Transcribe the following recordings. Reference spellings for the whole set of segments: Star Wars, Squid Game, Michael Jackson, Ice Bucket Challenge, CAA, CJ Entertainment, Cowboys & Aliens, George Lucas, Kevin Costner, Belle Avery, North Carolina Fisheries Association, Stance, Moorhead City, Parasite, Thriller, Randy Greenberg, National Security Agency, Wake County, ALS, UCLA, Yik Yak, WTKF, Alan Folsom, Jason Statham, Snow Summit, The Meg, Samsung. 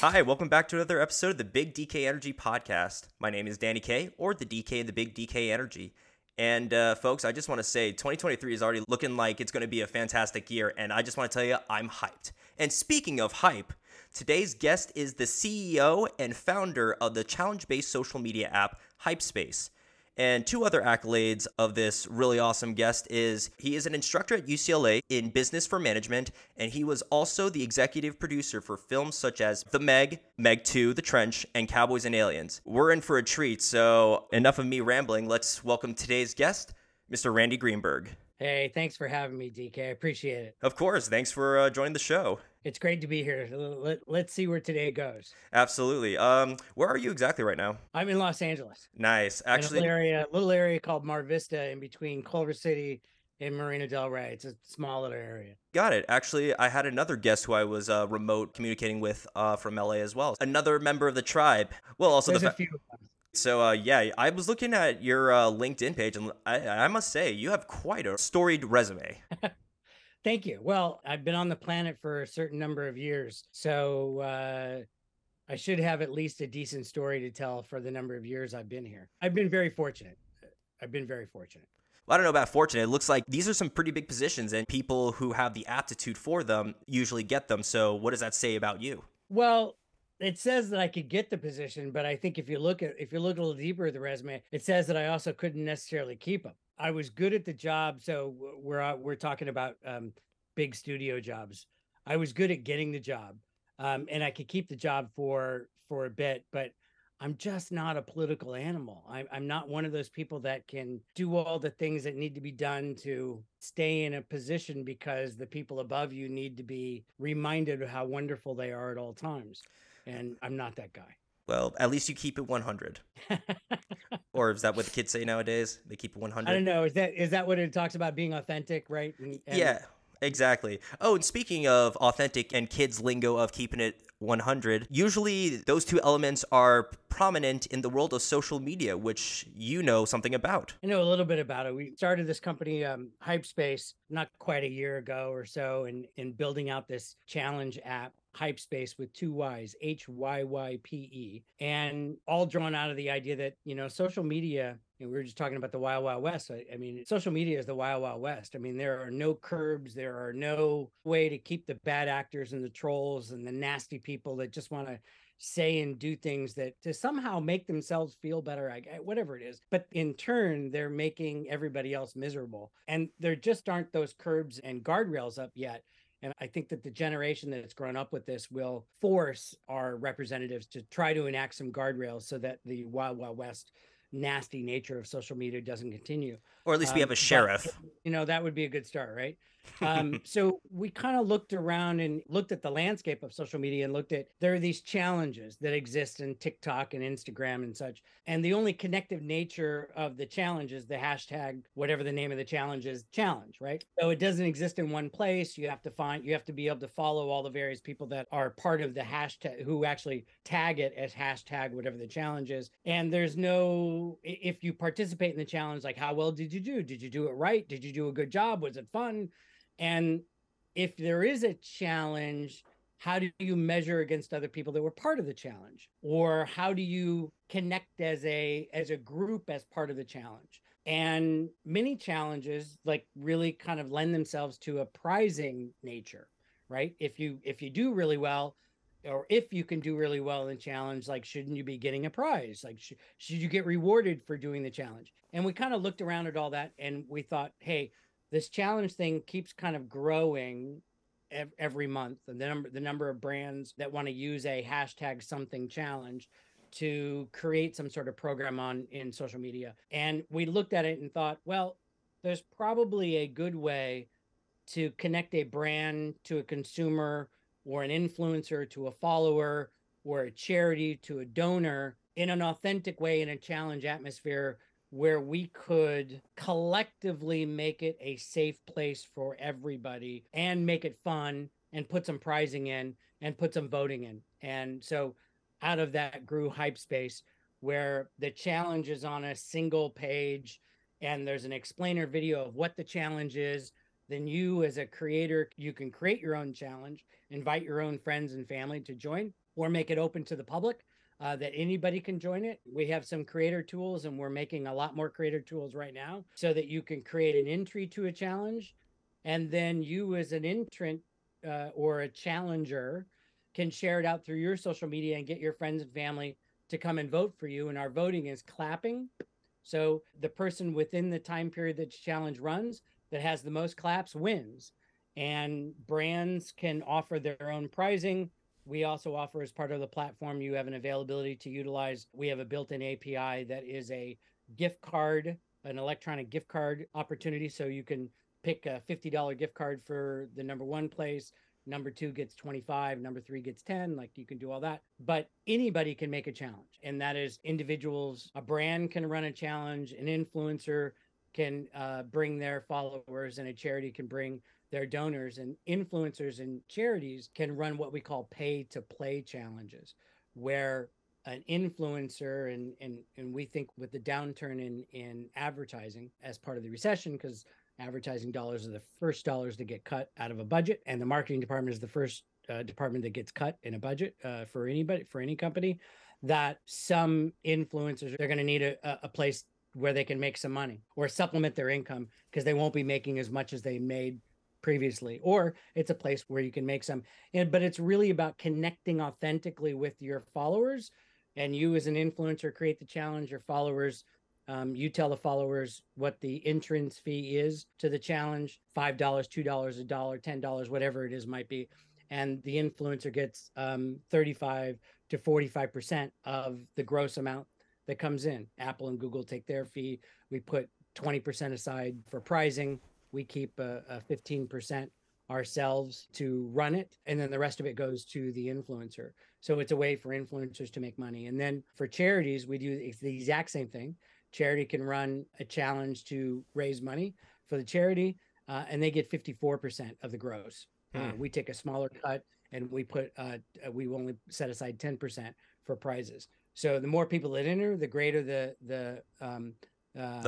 Hi, welcome back to another episode of the Big DK Energy Podcast. My name is Danny K, or the DK and the Big DK Energy. And folks, I just want to say 2023 is already looking like it's going to be a fantastic year, and I just want to tell you, I'm hyped. And speaking of hype, today's guest is the CEO and founder of the challenge-based social media app, Hyype Space. And two other accolades of this really awesome guest is he is an instructor at UCLA in business for management, and he was also the executive producer for films such as The Meg, Meg 2: The Trench, and Cowboys and Aliens. We're in for a treat, so enough of me rambling. Let's welcome today's guest, Mr. Randy Greenberg. Hey, thanks for having me, DK. I appreciate it. Of course. Thanks for joining the show. It's great to be here. Let's see where today goes. Absolutely. Where are you exactly right now? I'm in Los Angeles. Nice. Actually, in a little area called Mar Vista in between Culver City and Marina del Rey. It's a small little area. Got it. Actually, I had another guest who I was remote communicating with from LA as well. Another member of the tribe. Well, also there's a few of them. So, yeah, I was looking at your LinkedIn page, and I must say, you have quite a storied resume. Thank you. Well, I've been on the planet for a certain number of years, so I should have at least a decent story to tell for the number of years I've been here. I've been very fortunate. Well, I don't know about fortunate. It looks like these are some pretty big positions, and people who have the aptitude for them usually get them. So what does that say about you? Well, it says that I could get the position, but I think if you look a little deeper at the resume, it says that I also couldn't necessarily keep them. I was good at the job, so we're talking about big studio jobs. I was good at getting the job, and I could keep the job for a bit. But I'm just not a political animal. I'm not one of those people that can do all the things that need to be done to stay in a position because the people above you need to be reminded of how wonderful they are at all times. And I'm not that guy. Well, at least you keep it 100. Or is that what the kids say nowadays? They keep it 100? I don't know. Is that what it talks about, being authentic, right? And yeah, exactly. Oh, and speaking of authentic and kids' lingo of keeping it 100, usually those two elements are prominent in the world of social media, which you know something about. I know a little bit about it. We started this company, Hyype Space, not quite a year ago or so, and building out this challenge app, Hyype Space, with two Y's, HYYPE, and all drawn out of the idea that, you know, social media, and we were just talking about the Wild Wild West. I mean, social media is the Wild Wild West. I mean, there are no curbs. There are no way to keep the bad actors and the trolls and the nasty people that just want to say and do things that to somehow make themselves feel better, whatever it is. But in turn, they're making everybody else miserable. And there just aren't those curbs and guardrails up yet. And I think that the generation that's grown up with this will force our representatives to try to enact some guardrails so that the Wild Wild West nasty nature of social media doesn't continue. Or at least we have a sheriff. But, you know, that would be a good start, right? So we kind of looked around and looked at the landscape of social media and looked at, there are these challenges that exist in TikTok and Instagram and such. And the only connective nature of the challenge is the hashtag, whatever the name of the challenge is, challenge, right? So it doesn't exist in one place. You have to be able to follow all the various people that are part of the hashtag, who actually tag it as hashtag, whatever the challenge is. And there's no, if you participate in the challenge, like, how well did you do? Did you do it right? Did you do a good job? Was it fun? And if there is a challenge, how do you measure against other people that were part of the challenge? Or how do you connect as a group as part of the challenge? And many challenges, like, really kind of lend themselves to a prizing nature, right? If you do really well, or if you can do really well in the challenge, like, shouldn't you be getting a prize? Like, should you get rewarded for doing the challenge? And we kind of looked around at all that, and we thought, hey, this challenge thing keeps kind of growing every month. And the number of brands that want to use a hashtag something challenge to create some sort of program in social media. And we looked at it and thought, well, there's probably a good way to connect a brand to a consumer, or an influencer to a follower, or a charity to a donor, in an authentic way, in a challenge atmosphere where we could collectively make it a safe place for everybody and make it fun and put some prizing in and put some voting in. And so out of that grew Hyype Space, where the challenge is on a single page and there's an explainer video of what the challenge is. Then you, as a creator, you can create your own challenge, invite your own friends and family to join, or make it open to the public, that anybody can join it. We have some creator tools, and we're making a lot more creator tools right now so that you can create an entry to a challenge. And then you as an entrant or a challenger can share it out through your social media and get your friends and family to come and vote for you. And our voting is clapping. So the person within the time period that the challenge runs that has the most claps wins. And brands can offer their own pricing. We also offer, as part of the platform, you have an availability to utilize. We have a built-in API that is a gift card, an electronic gift card opportunity. So you can pick a $50 gift card for the number one place. Number two gets 25, number three gets 10, like you can do all that. But anybody can make a challenge. And that is individuals, a brand can run a challenge, an influencer can bring their followers, and a charity can bring their donors. And influencers and charities can run what we call pay to play challenges, where an influencer, and we think with the downturn in advertising as part of the recession, because advertising dollars are the first dollars to get cut out of a budget, and the marketing department is the first department that gets cut in a budget for anybody, for any company, that some influencers, they're going to need a place where they can make some money or supplement their income, because they won't be making as much as they made previously, or it's a place where you can make some. But it's really about connecting authentically with your followers, and you as an influencer create the challenge, your followers. You tell the followers what the entrance fee is to the challenge, $5, $2, $1, $10, whatever it is might be. And the influencer gets 35 to 45% of the gross amount that comes in. Apple and Google take their fee. We put 20% aside for prizing. We keep a 15% ourselves to run it. And then the rest of it goes to the influencer. So it's a way for influencers to make money. And then for charities, we do the exact same thing. Charity can run a challenge to raise money for the charity, and they get 54% of the gross. We take a smaller cut, and we put we only set aside 10% for prizes. So the more people that enter, the greater the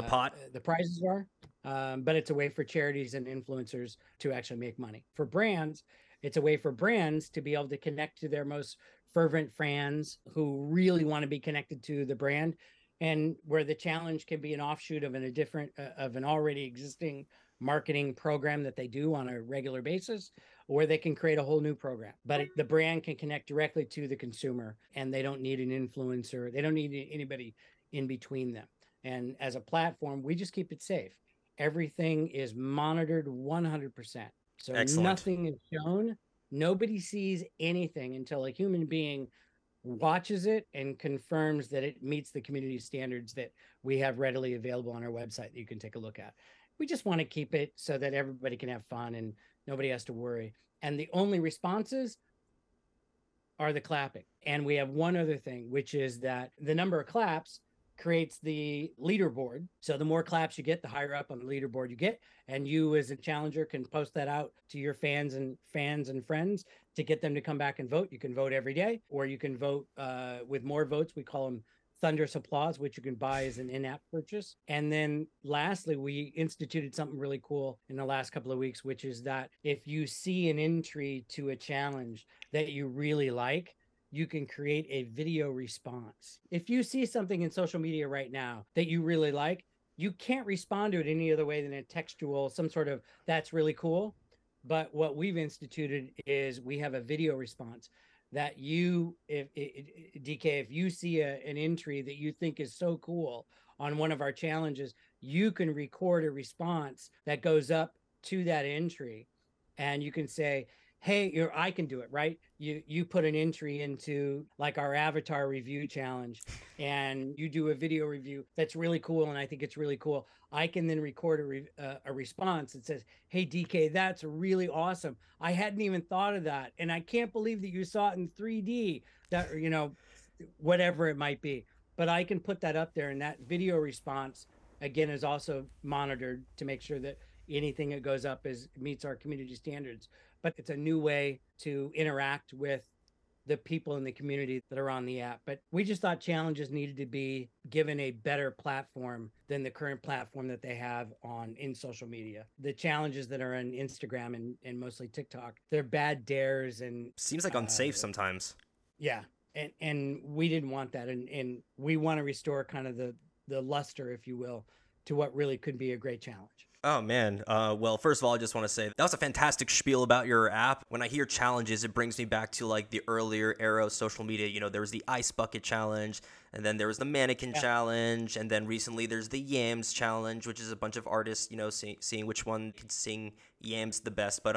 pot, the prizes are. But it's a way for charities and influencers to actually make money. For brands, it's a way for brands to be able to connect to their most fervent fans who really want to be connected to the brand, and where the challenge can be an offshoot of an already existing marketing program that they do on a regular basis, or they can create a whole new program. But the brand can connect directly to the consumer, and they don't need an influencer. They don't need anybody in between them. And as a platform, we just keep it safe. Everything is monitored 100%. So excellent. Nothing is shown. Nobody sees anything until a human being watches it and confirms that it meets the community standards that we have readily available on our website that you can take a look at. We just want to keep it so that everybody can have fun and nobody has to worry. And the only responses are the clapping. And we have one other thing, which is that the number of claps creates the leaderboard. So the more claps you get, the higher up on the leaderboard you get. And you as a challenger can post that out to your fans and friends to get them to come back and vote. You can vote every day, or you can vote with more votes. We call them thunderous applause, which you can buy as an in-app purchase. And then lastly, we instituted something really cool in the last couple of weeks, which is that if you see an entry to a challenge that you really like, you can create a video response. If you see something in social media right now that you really like, you can't respond to it any other way than a textual, some sort of "that's really cool." But what we've instituted is we have a video response that you, if you see an entry that you think is so cool on one of our challenges, you can record a response that goes up to that entry, and you can say, hey, I can do it, right? You put an entry into like our Avatar review challenge, and you do a video review that's really cool, and I think it's really cool. I can then record a response that says, hey, DK, that's really awesome. I hadn't even thought of that, and I can't believe that you saw it in 3D, that, you know, whatever it might be. But I can put that up there, and that video response, again, is also monitored to make sure that anything that goes up meets our community standards. But it's a new way to interact with the people in the community that are on the app. But we just thought challenges needed to be given a better platform than the current platform that they have in social media. The challenges that are on Instagram and mostly TikTok, they're bad dares and seems like unsafe sometimes. Yeah. And we didn't want that. And we want to restore kind of the luster, if you will, to what really could be a great challenge. Oh, man. Well, first of all, I just want to say that was a fantastic spiel about your app. When I hear challenges, it brings me back to like the earlier era of social media. You know, there was the Ice Bucket Challenge, and then there was the Mannequin Challenge, and then recently there's the Yams Challenge, which is a bunch of artists, you know, seeing which one could sing yams the best. But,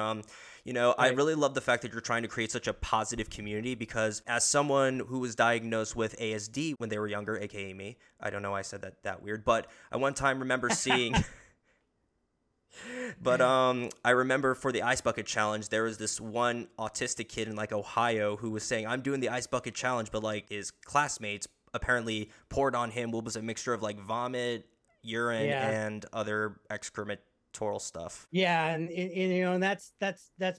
you know, right. I really love the fact that you're trying to create such a positive community, because as someone who was diagnosed with ASD when they were younger, aka me, I don't know why I said that weird, but I one time remember seeing... But I remember for the Ice Bucket Challenge, there was this one autistic kid in like Ohio who was saying, I'm doing the Ice Bucket Challenge, but like his classmates apparently poured on him what was a mixture of like vomit, urine, and other excremental stuff. Yeah. And you know, and that's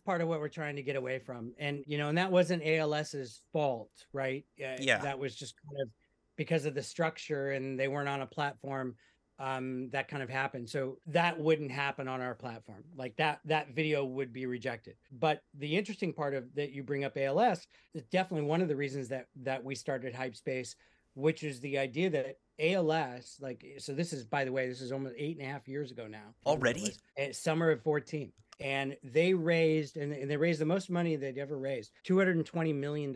part of what we're trying to get away from. And, you know, and that wasn't ALS's fault, right? Yeah. That was just kind of because of the structure, and they weren't on a platform that kind of happened. So that wouldn't happen on our platform. Like that video would be rejected. But the interesting part of that, you bring up ALS, is definitely one of the reasons that we started Hyype Space, which is the idea that ALS, like, so this is, by the way, this is almost 8.5 years ago now. Already? Summer of 14. And they raised the most money they'd ever raised, $220 million.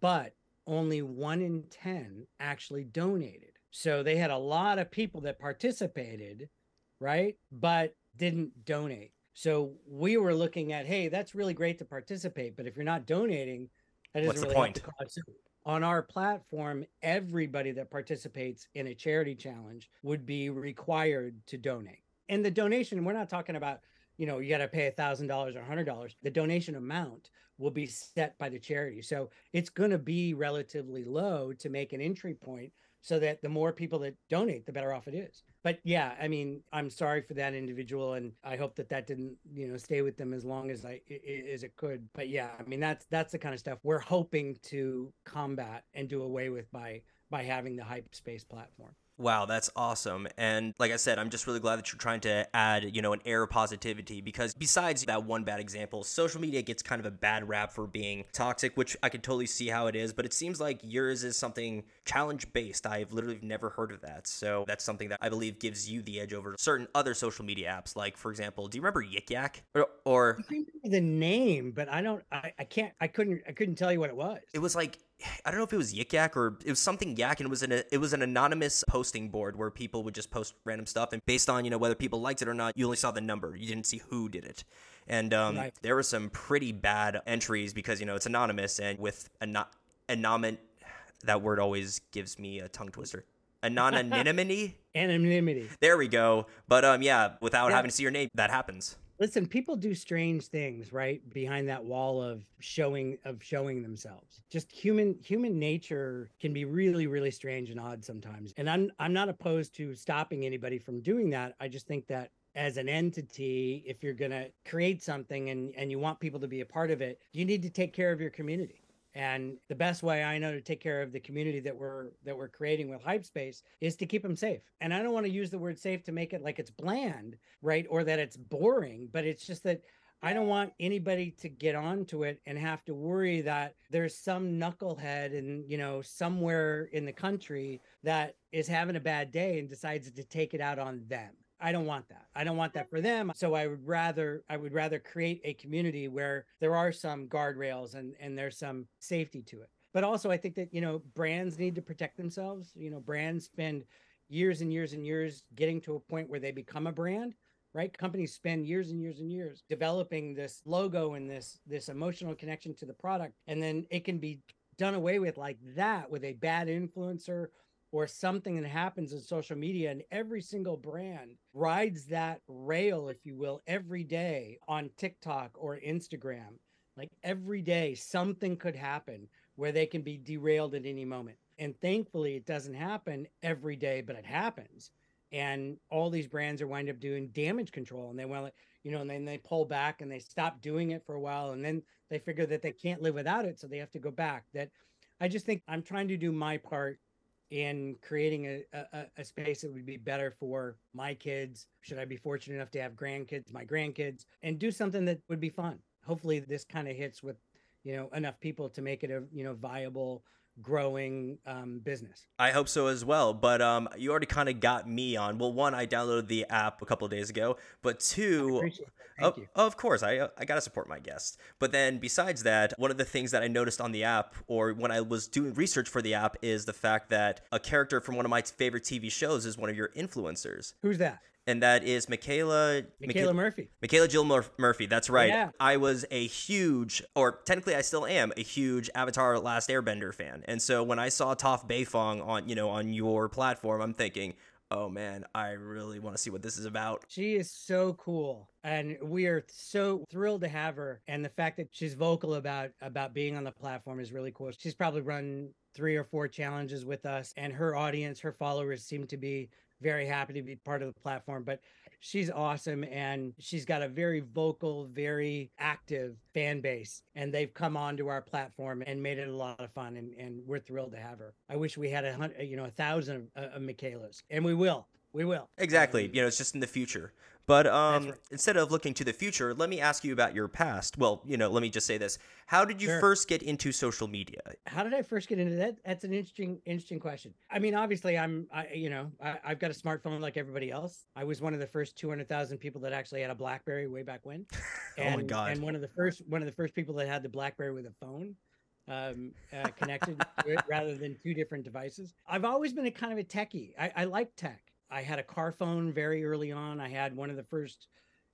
But only 1 in 10 actually donated. So they had a lot of people that participated, right, but didn't donate. So we were looking at, hey, that's really great to participate, but if you're not donating, that doesn't really help the cause. On our platform, everybody that participates in a charity challenge would be required to donate. And the donation, we're not talking about, you know, you got to pay $1,000 or $100. The donation amount will be set by the charity. So it's going to be relatively low to make an entry point, so that the more people that donate, the better off it is. But yeah, I mean, I'm sorry for that individual, and I hope that didn't, you know, stay with them as long as it could. But yeah, I mean, that's the kind of stuff we're hoping to combat and do away with by having the Hyype Space platform. Wow, that's awesome. And like I said, I'm just really glad that you're trying to add, you know, an air of positivity, because besides that one bad example, social media gets kind of a bad rap for being toxic, which I could totally see how it is, but it seems like yours is something challenge-based. I've literally never heard of that. So that's something that I believe gives you the edge over certain other social media apps. Like, for example, do you remember Yik Yak? Or I remember the name, but I couldn't tell you what it was. It was like, I don't know if it was Yik Yak or it was something Yak, and it was an anonymous posting board where people would just post random stuff, and based on, you know, whether people liked it or not, you only saw the number. You didn't see who did it. And right. There were some pretty bad entries because, you know, it's anonymous, and with that word always gives me a tongue twister. Anonymity? Anonymity. There we go. But yeah, without having to see your name, that happens. Listen, people do strange things, right? Behind that wall of showing themselves. Just human nature can be really, really strange and odd sometimes. And I'm not opposed to stopping anybody from doing that. I just think that as an entity, if you're going to create something and you want people to be a part of it, you need to take care of your community. And the best way I know to take care of the community that we're creating with Hyype Space is to keep them safe. And I don't want to use the word safe to make it like it's bland, right? Or that it's boring, but it's just that I don't want anybody to get onto it and have to worry that there's some knucklehead and, you know, somewhere in the country that is having a bad day and decides to take it out on them. I don't want that. I don't want that for them. So I would rather create a community where there are some guardrails and there's some safety to it. But also I think that, you know, brands need to protect themselves. You know, brands spend years and years and years getting to a point where they become a brand, right? Companies spend years and years and years developing this logo and this emotional connection to the product. And then it can be done away with like that with a bad influencer or something that happens in social media, and every single brand rides that rail, if you will, every day on TikTok or Instagram. Like every day, something could happen where they can be derailed at any moment. And thankfully, it doesn't happen every day, but it happens. And all these brands are wind up doing damage control, and they want to, you know, and then they pull back and they stop doing it for a while, and then they figure that they can't live without it, so they have to go back. That I just think I'm trying to do my part in creating a space that would be better for my kids, should I be fortunate enough to have grandkids, my grandkids, and do something that would be fun. Hopefully this kind of hits with, you know, enough people to make it a, you know, viable, growing business. I hope so as well. But you already kind of got me on. Well, one, I downloaded the app a couple of days ago, but two, of course, I got to support my guests. But then besides that, one of the things that I noticed on the app, or when I was doing research for the app, is the fact that a character from one of my favorite TV shows is one of your influencers. Who's that? And that is Michaela Murphy. Michaela Jill Murphy. That's right. Yeah. I was a huge, or technically I still am, a huge Avatar: Last Airbender fan. And so when I saw Toph Beifong on, you know, on your platform, I'm thinking, oh man, I really want to see what this is about. She is so cool. And we are so thrilled to have her. And the fact that she's vocal about being on the platform is really cool. She's probably run 3 or 4 challenges with us, and her audience, her followers seem to be very happy to be part of the platform. But she's awesome, and she's got a very vocal, very active fan base, and they've come onto our platform and made it a lot of fun, and we're thrilled to have her. I wish we had 1,000 of Michaela's, and we will. Exactly. You know, it's just in the future. But right. Instead of looking to the future, let me ask you about your past. Well, you know, let me just say this. How did you first get into social media? How did I first get into that? That's an interesting question. I mean, obviously, I've got a smartphone like everybody else. I was one of the first 200,000 people that actually had a BlackBerry way back when. And, oh my God. And one of the first people that had the BlackBerry with a phone connected to it rather than 2 different devices. I've always been a kind of a techie. I like tech. I had a car phone very early on. I had one of the first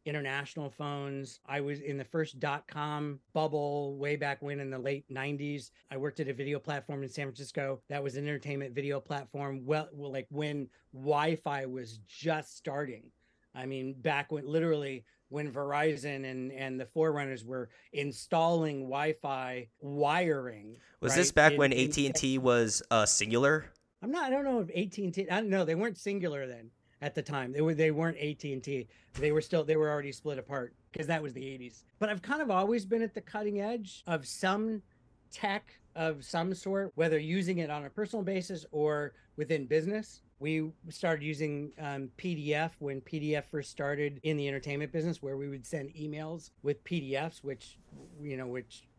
international phones. I was in the first .com bubble way back when in the late 90s. I worked at a video platform in San Francisco. That was an entertainment video platform. Well, like when Wi-Fi was just starting. I mean, back when literally when Verizon and the Forerunners were installing Wi-Fi wiring. Was this back when AT&T was Singular? I don't know if AT&T, I don't know. They weren't Singular then at the time. They weren't AT&T. They were already split apart because that was the 80s. But I've kind of always been at the cutting edge of some tech of some sort, whether using it on a personal basis or within business. We started using PDF when PDF first started in the entertainment business, where we would send emails with PDFs, which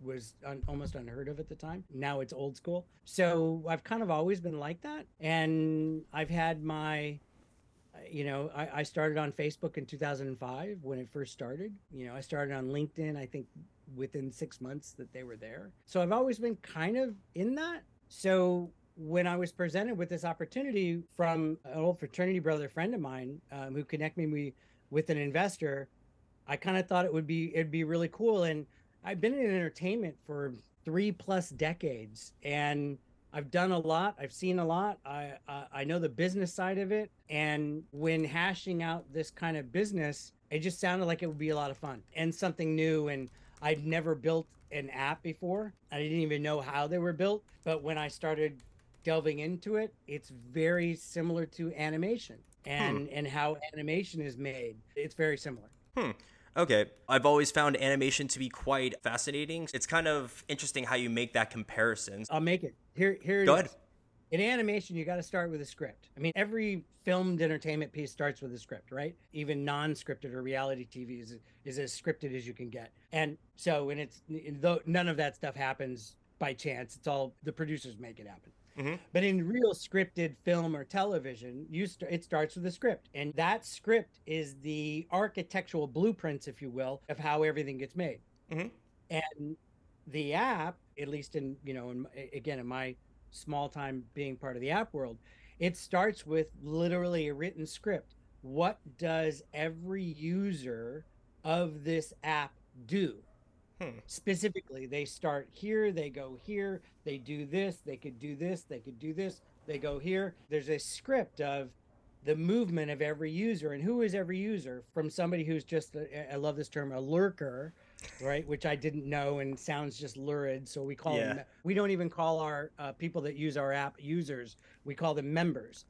was almost unheard of at the time. Now it's old school. So I've kind of always been like that. And I've had my, you know, I started on Facebook in 2005 when it first started. You know, I started on LinkedIn, I think within 6 months that they were there. So I've always been kind of in that. So when I was presented with this opportunity from an old fraternity brother friend of mine who connected me with an investor, I kind of thought it'd be really cool. And I've been in entertainment for 3+ decades, and I've done a lot. I've seen a lot. I know the business side of it. And when hashing out this kind of business, it just sounded like it would be a lot of fun and something new. And I'd never built an app before. I didn't even know how they were built. But when I started delving into it, it's very similar to animation and how animation is made. It's very similar. Okay. I've always found animation to be quite fascinating. It's kind of interesting how you make that comparison. I'll make it. Here it is. In animation, you got to start with a script. I mean, every filmed entertainment piece starts with a script, right? Even non-scripted or reality TV is as scripted as you can get. And so, though none of that stuff happens by chance. It's all the producers make it happen. Mm-hmm. But in real scripted film or television, it starts with a script. And that script is the architectural blueprints, if you will, of how everything gets made. Mm-hmm. And the app, at least in my small time being part of the app world, it starts with literally a written script. What does every user of this app do? Specifically, they start here, they go here, they do this, they could do this, they could do this, they go here. There's a script of the movement of every user. And who is every user? From somebody who's just, I love this term, a lurker, right? Which I didn't know and sounds just lurid. So we call them, we don't even call our people that use our app users. We call them members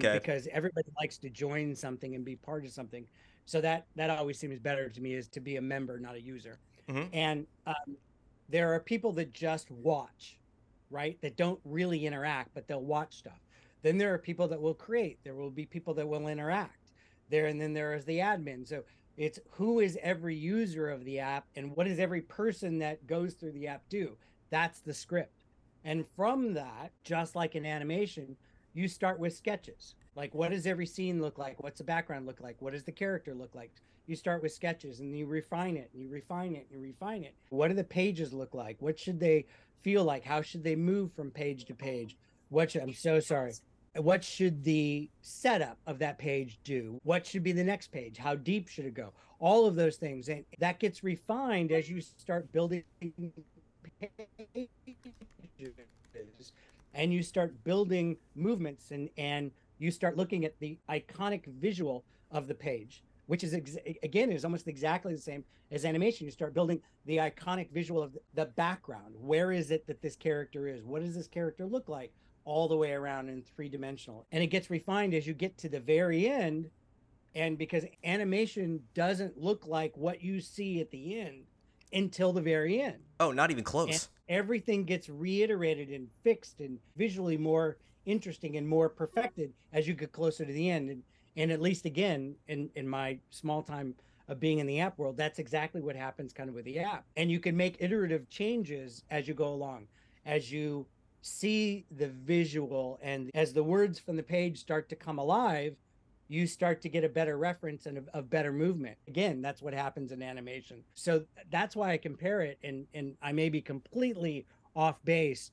because everybody likes to join something and be part of something. So that always seems better to me, is to be a member, not a user. Mm-hmm. And there are people that just watch, right? That don't really interact, but they'll watch stuff. Then there are people that will create. There will be people that will interact. And then there is the admin. So It's who is every user of the app and what does every person that goes through the app do? That's the script. And from that, just like in animation, you start with sketches. Like, what does every scene look like? What's the background look like? What does the character look like? You start with sketches and you refine it and you refine it and you refine it. What do the pages look like? What should they feel like? How should they move from page to page? What should the setup of that page do? What should be the next page? How deep should it go? All of those things. And that gets refined as you start building pages and you start building movements and you start looking at the iconic visual of the page, which is, again, is almost exactly the same as animation. You start building the iconic visual of the background. Where is it that this character is? What does this character look like? All the way around in three-dimensional. And it gets refined as you get to the very end. And because animation doesn't look like what you see at the end until the very end. Oh, not even close. And everything gets reiterated and fixed and visually more interesting and more perfected as you get closer to the end. And at least, again, in my small time of being in the app world, that's exactly what happens kind of with the app. And you can make iterative changes as you go along, as you see the visual. And as the words from the page start to come alive, you start to get a better reference and a better movement. Again, that's what happens in animation. So that's why I compare it. And I may be completely off base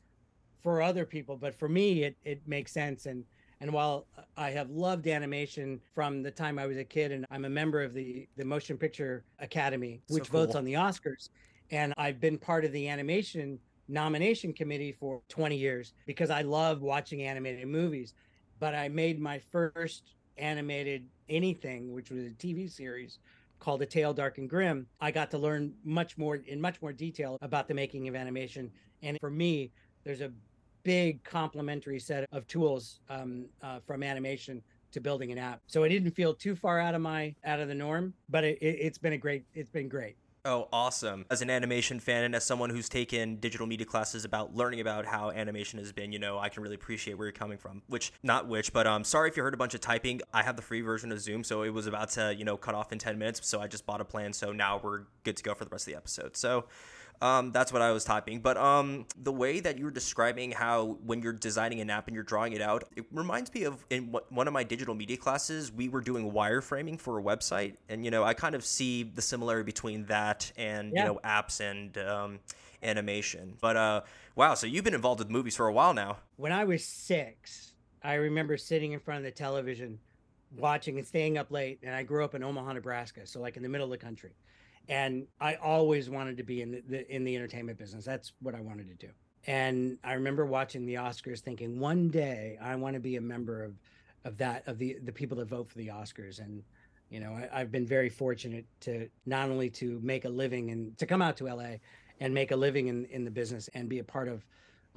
for other people, but for me, it makes sense. And while I have loved animation from the time I was a kid, and I'm a member of the Motion Picture Academy, which votes on the Oscars, and I've been part of the animation nomination committee for 20 years because I love watching animated movies. But I made my first animated anything, which was a TV series called A Tale Dark and Grim. I got to learn much more detail about the making of animation. And for me, there's a big complementary set of tools from animation to building an app. So it didn't feel too far out of the norm, but it's been great. Oh, awesome. As an animation fan and as someone who's taken digital media classes about learning about how animation has been, I can really appreciate where you're coming from, sorry if you heard a bunch of typing. I have the free version of Zoom, so it was about to, cut off in 10 minutes. So I just bought a plan. So now we're good to go for the rest of the episode. So that's what I was typing. But the way that you were describing how when you're designing an app and you're drawing it out, it reminds me of in one of my digital media classes, we were doing wireframing for a website. And, I kind of see the similarity between that and, apps and animation. But wow, so you've been involved with movies for a while now. When I was 6, I remember sitting in front of the television, watching and staying up late. And I grew up in Omaha, Nebraska, so like in the middle of the country. And I always wanted to be in the entertainment business. That's what I wanted to do. And I remember watching the Oscars thinking, one day I want to be a member of the people that vote for the Oscars. And, I've been very fortunate to not only to make a living and to come out to LA and make a living in the business and be a part of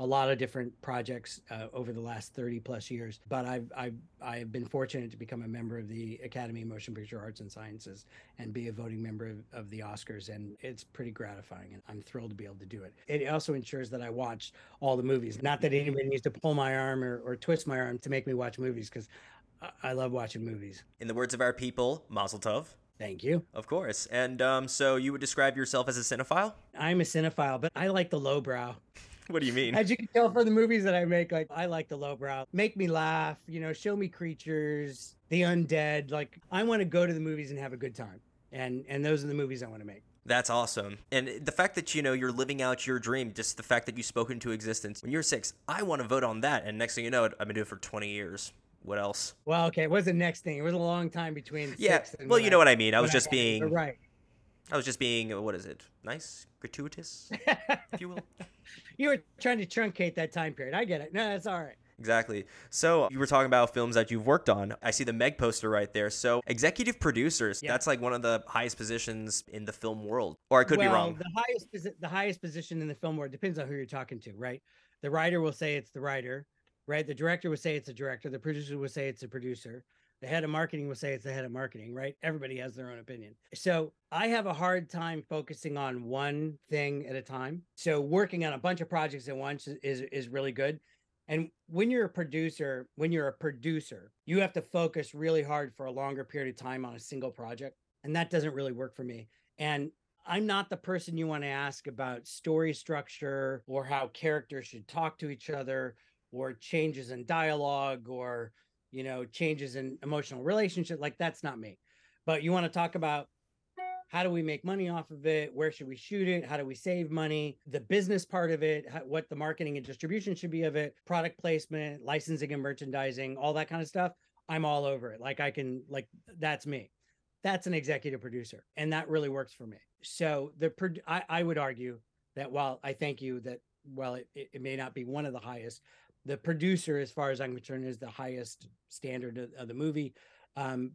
a lot of different projects over the last 30 plus years, but I've been fortunate to become a member of the Academy of Motion Picture Arts and Sciences and be a voting member of the Oscars, and it's pretty gratifying, and I'm thrilled to be able to do it. It also ensures that I watch all the movies. Not that anybody needs to pull my arm or twist my arm to make me watch movies, because I love watching movies. In the words of our people, Mazel Tov. Thank you. Of course. And so you would describe yourself as a cinephile? I'm a cinephile, but I like the lowbrow. What do you mean? As you can tell from the movies that I make, like I like the lowbrow. Make me laugh, show me creatures, the undead. Like I want to go to the movies and have a good time. And those are the movies I want to make. That's awesome. And the fact that, you're living out your dream, just the fact that you spoke into existence. When you're 6, I want to vote on that. And next thing you know, I've been doing it for 20 years. What else? Well, okay. It was the next thing. It was a long time between 6 and well, you know what I mean. I was just being, what is it? Nice? Gratuitous? If you will. You were trying to truncate that time period. I get it. No, that's all right. Exactly. So you were talking about films that you've worked on. I see the Meg poster right there. So executive producers, yeah. That's like one of the highest positions in the film world. Or I could be wrong. The highest position in the film world depends on who you're talking to, right? The writer will say it's the writer, right? The director will say it's the director. The producer will say it's the producer. The head of marketing will say it's the head of marketing, right? Everybody has their own opinion. So I have a hard time focusing on one thing at a time. So working on a bunch of projects at once is really good. And when you're a producer, you have to focus really hard for a longer period of time on a single project. And that doesn't really work for me. And I'm not the person you want to ask about story structure or how characters should talk to each other or changes in dialogue or, you know, changes in emotional relationship. Like, that's not me. But you want to talk about, how do we make money off of it? Where should we shoot it? How do we save money? The business part of it, what the marketing and distribution should be of it, product placement, licensing and merchandising, all that kind of stuff. I'm all over it. Like, I can, like, that's me. That's an executive producer. And that really works for me. So I would argue that while I thank you that, while it may not be one of the highest, the producer, as far as I'm concerned, is the highest standard of the movie.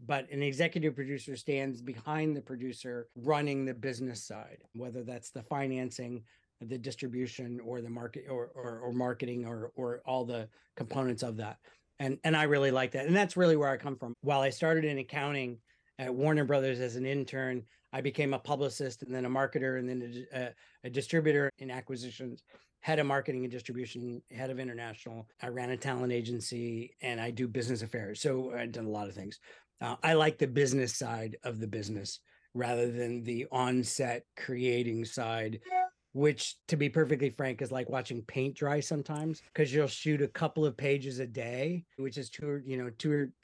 But an executive producer stands behind the producer running the business side, whether that's the financing, the distribution, or the market, or marketing, or all the components of that. And I really like that. And that's really where I come from. While I started in accounting at Warner Brothers as an intern, I became a publicist and then a marketer and then a distributor in acquisitions, head of marketing and distribution, head of international. I ran a talent agency and I do business affairs. So I've done a lot of things. I like the business side of the business rather than the on-set creating side, which, to be perfectly frank, is like watching paint dry sometimes, because you'll shoot a couple of pages a day, which is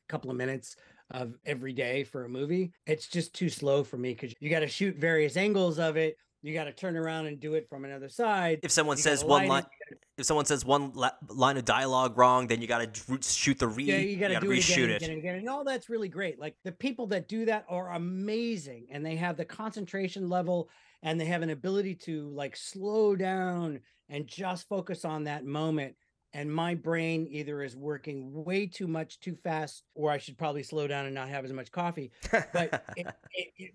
couple of minutes of every day for a movie. It's just too slow for me, because you got to shoot various angles of it. You got to turn around and do it from another side. If someone says one line, if someone says one line of dialogue wrong, then you got to shoot the read. Yeah, you got to reshoot it again and again. And all that's really great. Like, the people that do that are amazing, and they have the concentration level, and they have an ability to, like, slow down and just focus on that moment. And my brain either is working way too much, too fast, or I should probably slow down and not have as much coffee. But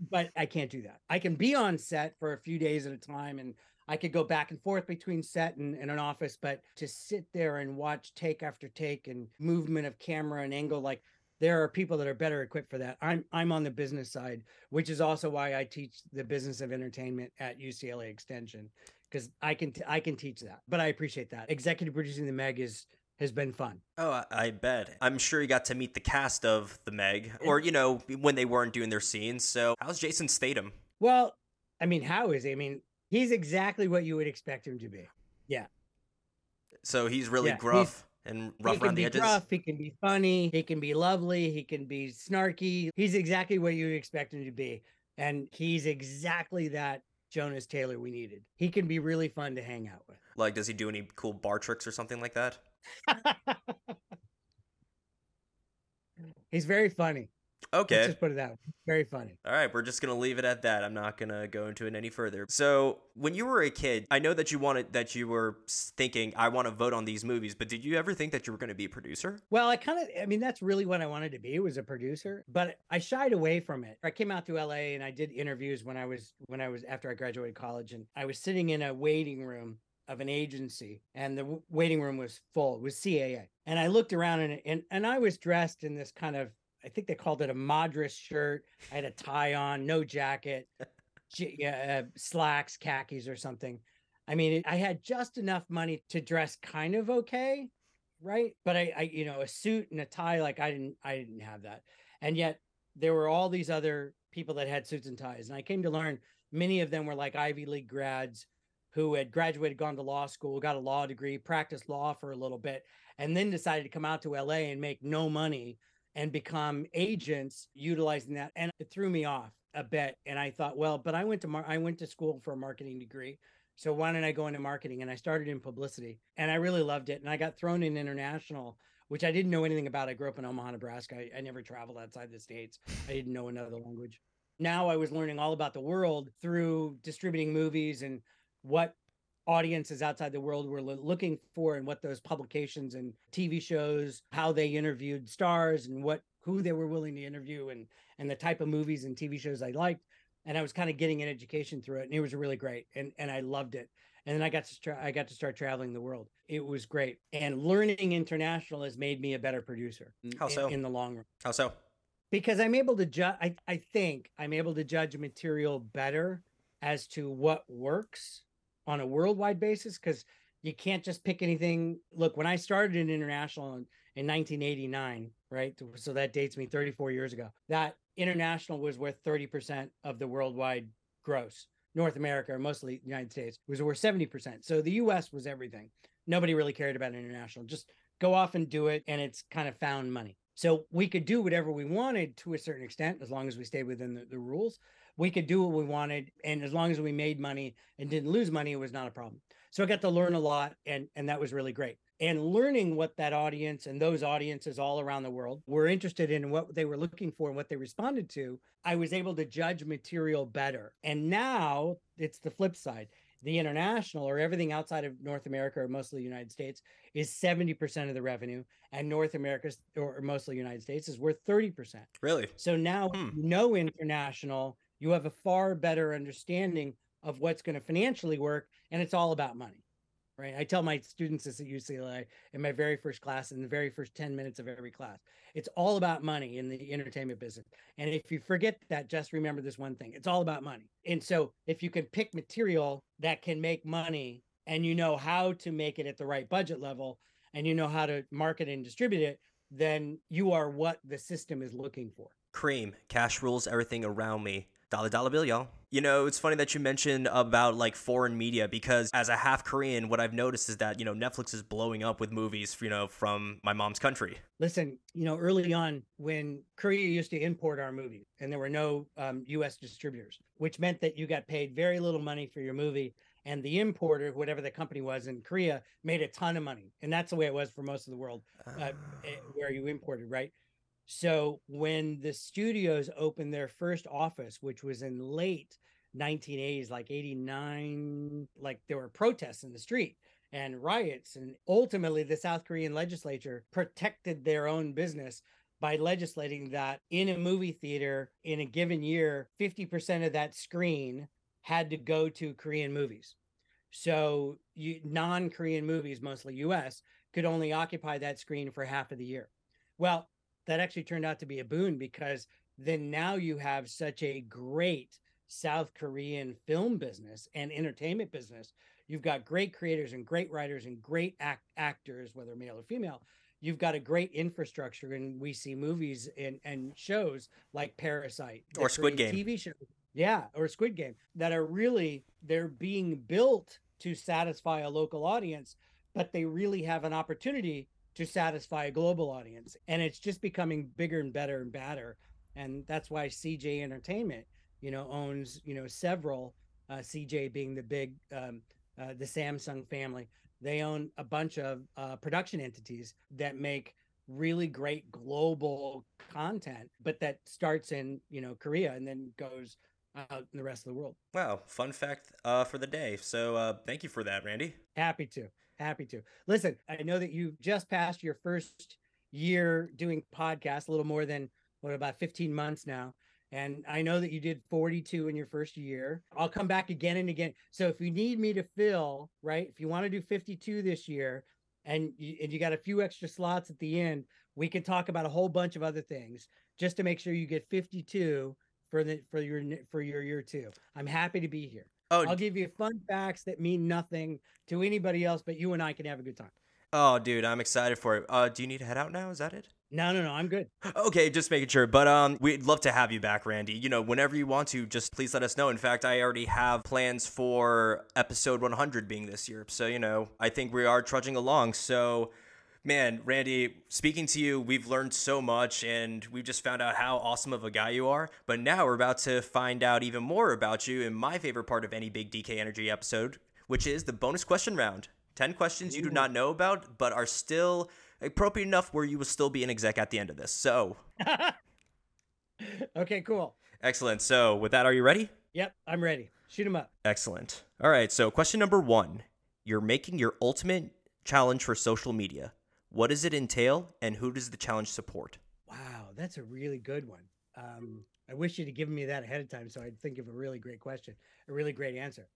but I can't do that. I can be on set for a few days at a time, and I could go back and forth between set and an office. But to sit there and watch take after take and movement of camera and angle, like, there are people that are better equipped for that. I'm on the business side, which is also why I teach the business of entertainment at UCLA Extension, because I can teach that. But I appreciate that. Executive producing The Meg has been fun. Oh, I bet. I'm sure you got to meet the cast of The Meg, or, you know, when they weren't doing their scenes. So how's Jason Statham? Well, I mean, how is he? I mean, he's exactly what you would expect him to be. Yeah. So he's really gruff and rough around the edges? Gruff, he can be funny. He can be lovely. He can be snarky. He's exactly what you would expect him to be. And he's exactly that Jonas Taylor we needed. He can be really fun to hang out with. Like, does he do any cool bar tricks or something like that? He's very funny. Okay. Let's just put it that way. Very funny. All right. We're just going to leave it at that. I'm not going to go into it any further. So when you were a kid, I know that you were thinking, I want to vote on these movies, but did you ever think that you were going to be a producer? Well, that's really what I wanted to be, was a producer, but I shied away from it. I came out to LA and I did interviews when I was after I graduated college, and I was sitting in a waiting room of an agency, and the waiting room was full. It was CAA. And I looked around and I was dressed in this kind of, I think they called it a Madras shirt. I had a tie on, no jacket, slacks, khakis or something. I mean, I had just enough money to dress kind of okay, right? But I a suit and a tie, like I didn't have that. And yet there were all these other people that had suits and ties. And I came to learn many of them were like Ivy League grads who had graduated, gone to law school, got a law degree, practiced law for a little bit, and then decided to come out to LA and make no money and become agents utilizing that. And it threw me off a bit. And I thought, well, but I went to school for a marketing degree. So why don't I go into marketing? And I started in publicity, and I really loved it. And I got thrown in international, which I didn't know anything about. I grew up in Omaha, Nebraska. I never traveled outside the States. I didn't know another language. Now I was learning all about the world through distributing movies and what audiences outside the world were looking for, and what those publications and TV shows, how they interviewed stars and who they were willing to interview, and the type of movies and TV shows I liked. And I was kind of getting an education through it, and it was really great, and I loved it. And then I got to start traveling the world. It was great, and learning international has made me a better producer. How so? In the long run. How so? Because I'm able to judge. I think I'm able to judge material better as to what works on a worldwide basis, because you can't just pick anything. Look, when I started in international in 1989, right? So that dates me 34 years ago. That international was worth 30% of the worldwide gross. North America, mostly the United States, was worth 70%. So the US was everything. Nobody really cared about international. Just go off and do it, and it's kind of found money. So we could do whatever we wanted to a certain extent, as long as we stayed within the rules. We could do what we wanted, and as long as we made money and didn't lose money, it was not a problem. So I got to learn a lot, and that was really great. And learning what that audience and those audiences all around the world were interested in, and what they were looking for and what they responded to, I was able to judge material better. And now it's the flip side. The international, or everything outside of North America or mostly the United States, is 70% of the revenue, and North America, or mostly United States, is worth 30%. Really? So now you know international, you have a far better understanding of what's going to financially work, and it's all about money, right? I tell my students this at UCLA in my very first class, in the very first 10 minutes of every class. It's all about money in the entertainment business. And if you forget that, just remember this one thing. It's all about money. And so if you can pick material that can make money, and you know how to make it at the right budget level, and you know how to market and distribute it, then you are what the system is looking for. Cream. Cash rules everything around me. Dollar, dollar bill, y'all. You know, it's funny that you mentioned about like foreign media, because as a half Korean, what I've noticed is that, you know, Netflix is blowing up with movies, you know, from my mom's country. Listen, you know, early on when Korea used to import our movies, and there were no U.S. distributors, which meant that you got paid very little money for your movie. And the importer, whatever the company was in Korea, made a ton of money. And that's the way it was for most of the world where you imported, right? So when the studios opened their first office, which was in late 1980s, like 89, like there were protests in the street and riots. And ultimately, the South Korean legislature protected their own business by legislating that in a movie theater in a given year, 50% of that screen had to go to Korean movies. So non-Korean movies, mostly US, could only occupy that screen for half of the year. Well, that actually turned out to be a boon, because then now you have such a great South Korean film business and entertainment business. You've got great creators and great writers and great actors, whether male or female. You've got a great infrastructure, and we see movies and shows like Parasite. Or Squid Game. TV shows. Yeah, or Squid Game, that are really, they're being built to satisfy a local audience, but they really have an opportunity to satisfy a global audience. And it's just becoming bigger and better and badder. And that's why CJ Entertainment, you know, owns, you know, several, CJ being the big, the Samsung family. They own a bunch of production entities that make really great global content, but that starts in, you know, Korea and then goes out in the rest of the world. Wow. Fun fact for the day. So thank you for that, Randy. Happy to. Happy to. Listen, I know that you just passed your first year doing podcasts, a little more than, about 15 months now. And I know that you did 42 in your first year. I'll come back again and again. So if you need me to fill, right, if you want to do 52 this year, and you got a few extra slots at the end, we can talk about a whole bunch of other things just to make sure you get 52 for your year two. I'm happy to be here. Oh, I'll give you fun facts that mean nothing to anybody else, but you and I can have a good time. Oh, dude, I'm excited for it. Do you need to head out now? Is that it? No, I'm good. Okay, just making sure. But we'd love to have you back, Randy. You know, whenever you want to, just please let us know. In fact, I already have plans for episode 100 being this year. So, you know, I think we are trudging along. So, man, Randy, speaking to you, we've learned so much, and we've just found out how awesome of a guy you are. But now we're about to find out even more about you in my favorite part of any Big DK Energy episode, which is the bonus question round. 10 questions you do not know about, but are still appropriate enough where you will still be an exec at the end of this. So. Okay, cool. Excellent. So with that, are you ready? Yep, I'm ready. Shoot 'em up. Excellent. All right. So question number 1, you're making your ultimate challenge for social media. What does it entail, and who does the challenge support? Wow, that's a really good one. I wish you'd have given me that ahead of time so I'd think of a really great question, a really great answer.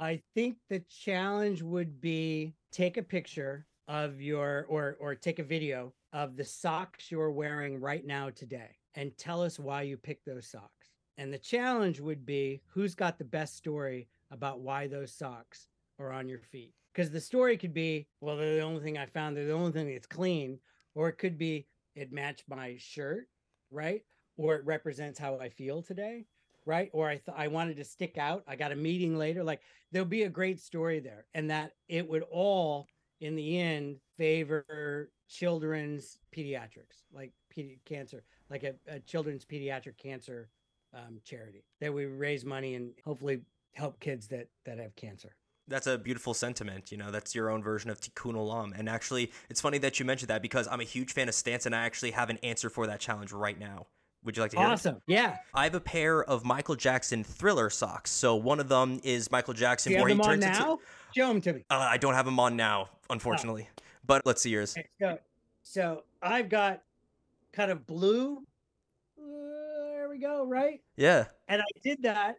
I think the challenge would be take a picture of your or take a video of the socks you're wearing right now today and tell us why you picked those socks. And the challenge would be who's got the best story about why those socks are on your feet. Because the story could be, well, they're the only thing I found. They're the only thing that's clean. Or it could be it matched my shirt, right? Or it represents how I feel today, right? Or I wanted to stick out. I got a meeting later. Like, there'll be a great story there. And that it would all, in the end, favor children's pediatrics, like cancer, like a children's pediatric cancer charity that we raise money and hopefully help kids that have cancer. That's a beautiful sentiment. You know, that's your own version of Tikkun Olam. And actually, it's funny that you mentioned that because I'm a huge fan of Stance and I actually have an answer for that challenge right now. Would you like to hear it? Awesome. Yeah. I have a pair of Michael Jackson Thriller socks. So one of them is Michael Jackson. Do you have them on now? Show them to me. I don't have them on now, unfortunately. Oh. But let's see yours. Okay, so I've got kind of blue. There we go, right? Yeah. And I did that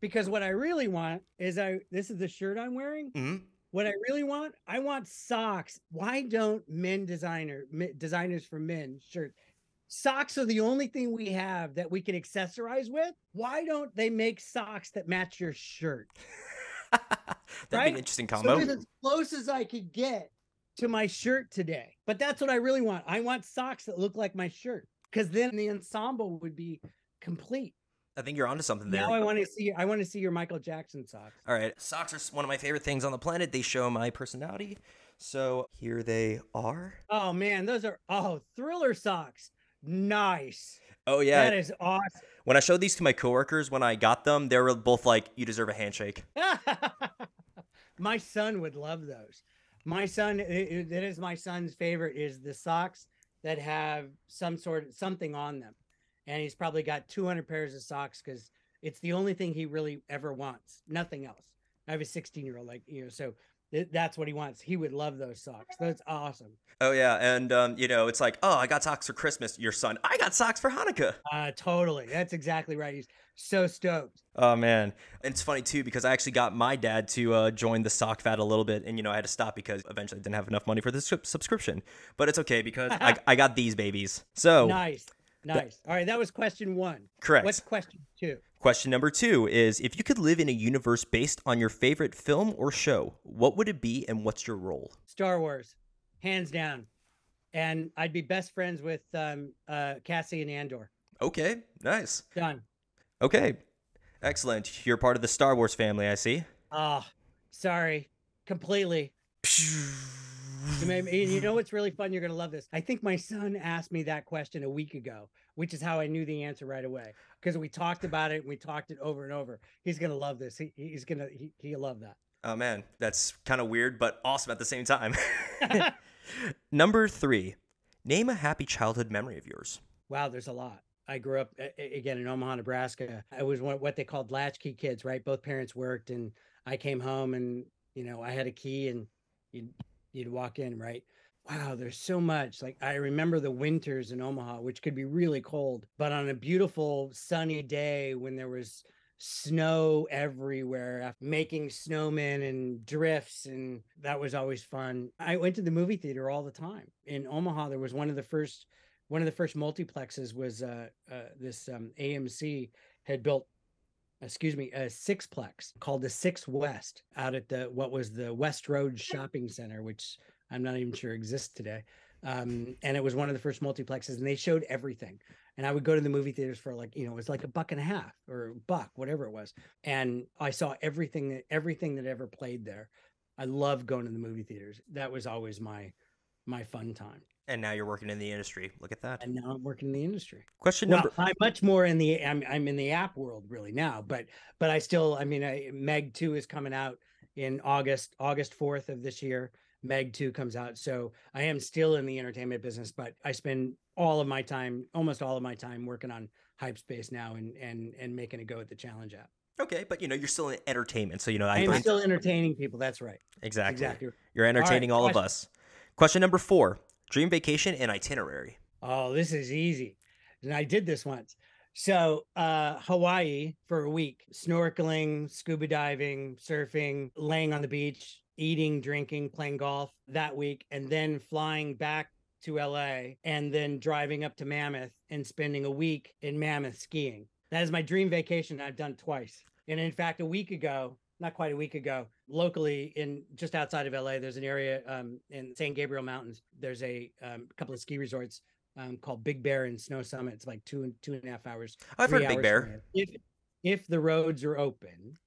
because what I really want is this is the shirt I'm wearing. Mm-hmm. What I really want, I want socks. Why don't designers for men shirts? Socks are the only thing we have that we can accessorize with. Why don't they make socks that match your shirt? That'd be an interesting combo. So it's as close as I could get to my shirt today. But that's what I really want. I want socks that look like my shirt because then the ensemble would be complete. I think you're onto something there. Now I want to see your Michael Jackson socks. All right. Socks are one of my favorite things on the planet. They show my personality. So here they are. Oh, man. Those are Thriller socks. Nice. Oh, yeah. That is awesome. When I showed these to my coworkers, when I got them, they were both like, you deserve a handshake. My son would love those. My son, that is my son's favorite, is the socks that have something on them. And he's probably got 200 pairs of socks because it's the only thing he really ever wants. Nothing else. I have a 16-year-old, so that's what he wants. He would love those socks. That's awesome. Oh, yeah. And, it's like, oh, I got socks for Christmas. Your son, I got socks for Hanukkah. Totally. That's exactly right. He's so stoked. Oh, man. And it's funny, too, because I actually got my dad to join the sock fad a little bit. And, I had to stop because eventually I didn't have enough money for the subscription. But it's okay because I got these babies. So nice. Nice. All right. That was question one. Correct. What's question two? Question number two is, if you could live in a universe based on your favorite film or show, what would it be and what's your role? Star Wars, hands down. And I'd be best friends with Cassian Andor. Okay. Nice. Done. Okay. Excellent. You're part of the Star Wars family, I see. Oh, sorry. Completely. You know what's really fun? You're going to love this. I think my son asked me that question a week ago, which is how I knew the answer right away because we talked about it and we talked it over and over. He's going to love this. He'll love that. Oh, man. That's kind of weird, but awesome at the same time. Number three, name a happy childhood memory of yours. Wow, there's a lot. I grew up, again, in Omaha, Nebraska. I was one of what they called latchkey kids, right? Both parents worked and I came home and, I had a key and you'd walk in, right? Wow, there's so much. Like, I remember the winters in Omaha, which could be really cold, but on a beautiful sunny day when there was snow everywhere, making snowmen and drifts, and that was always fun. I went to the movie theater all the time. In Omaha, there was one of the first multiplexes was this AMC had built, a sixplex called the Six West out at what was the West Road Shopping Center, which I'm not even sure exists today. And it was one of the first multiplexes and they showed everything. And I would go to the movie theaters for it was like $1.50 or $1, whatever it was. And I saw everything that ever played there. I loved going to the movie theaters. That was always my fun time. And now you're working in the industry. Look at that. And now I'm working in the industry. Question number. Well, I'm much more I'm in the app world really now, but I still, Meg 2 is coming out in August 4th of this year. Meg 2 comes out. So I am still in the entertainment business, but I spend almost all of my time working on Hyype Space now and making a go at the challenge app. Okay, but you're still in entertainment. So, I'm still entertaining people. That's right. Exactly. You're entertaining all right, of us. Question number four. Dream vacation and itinerary. Oh, this is easy. And I did this once. So Hawaii for a week, snorkeling, scuba diving, surfing, laying on the beach, eating, drinking, playing golf that week, and then flying back to LA and then driving up to Mammoth and spending a week in Mammoth skiing. That is my dream vacation. I've done twice. And in fact, a week ago, not quite a week ago, locally in just outside of LA. There's an area in San Gabriel Mountains. There's a couple of ski resorts called Big Bear and Snow Summit. It's like two and a half hours. I've heard Big Bear. If the roads are open.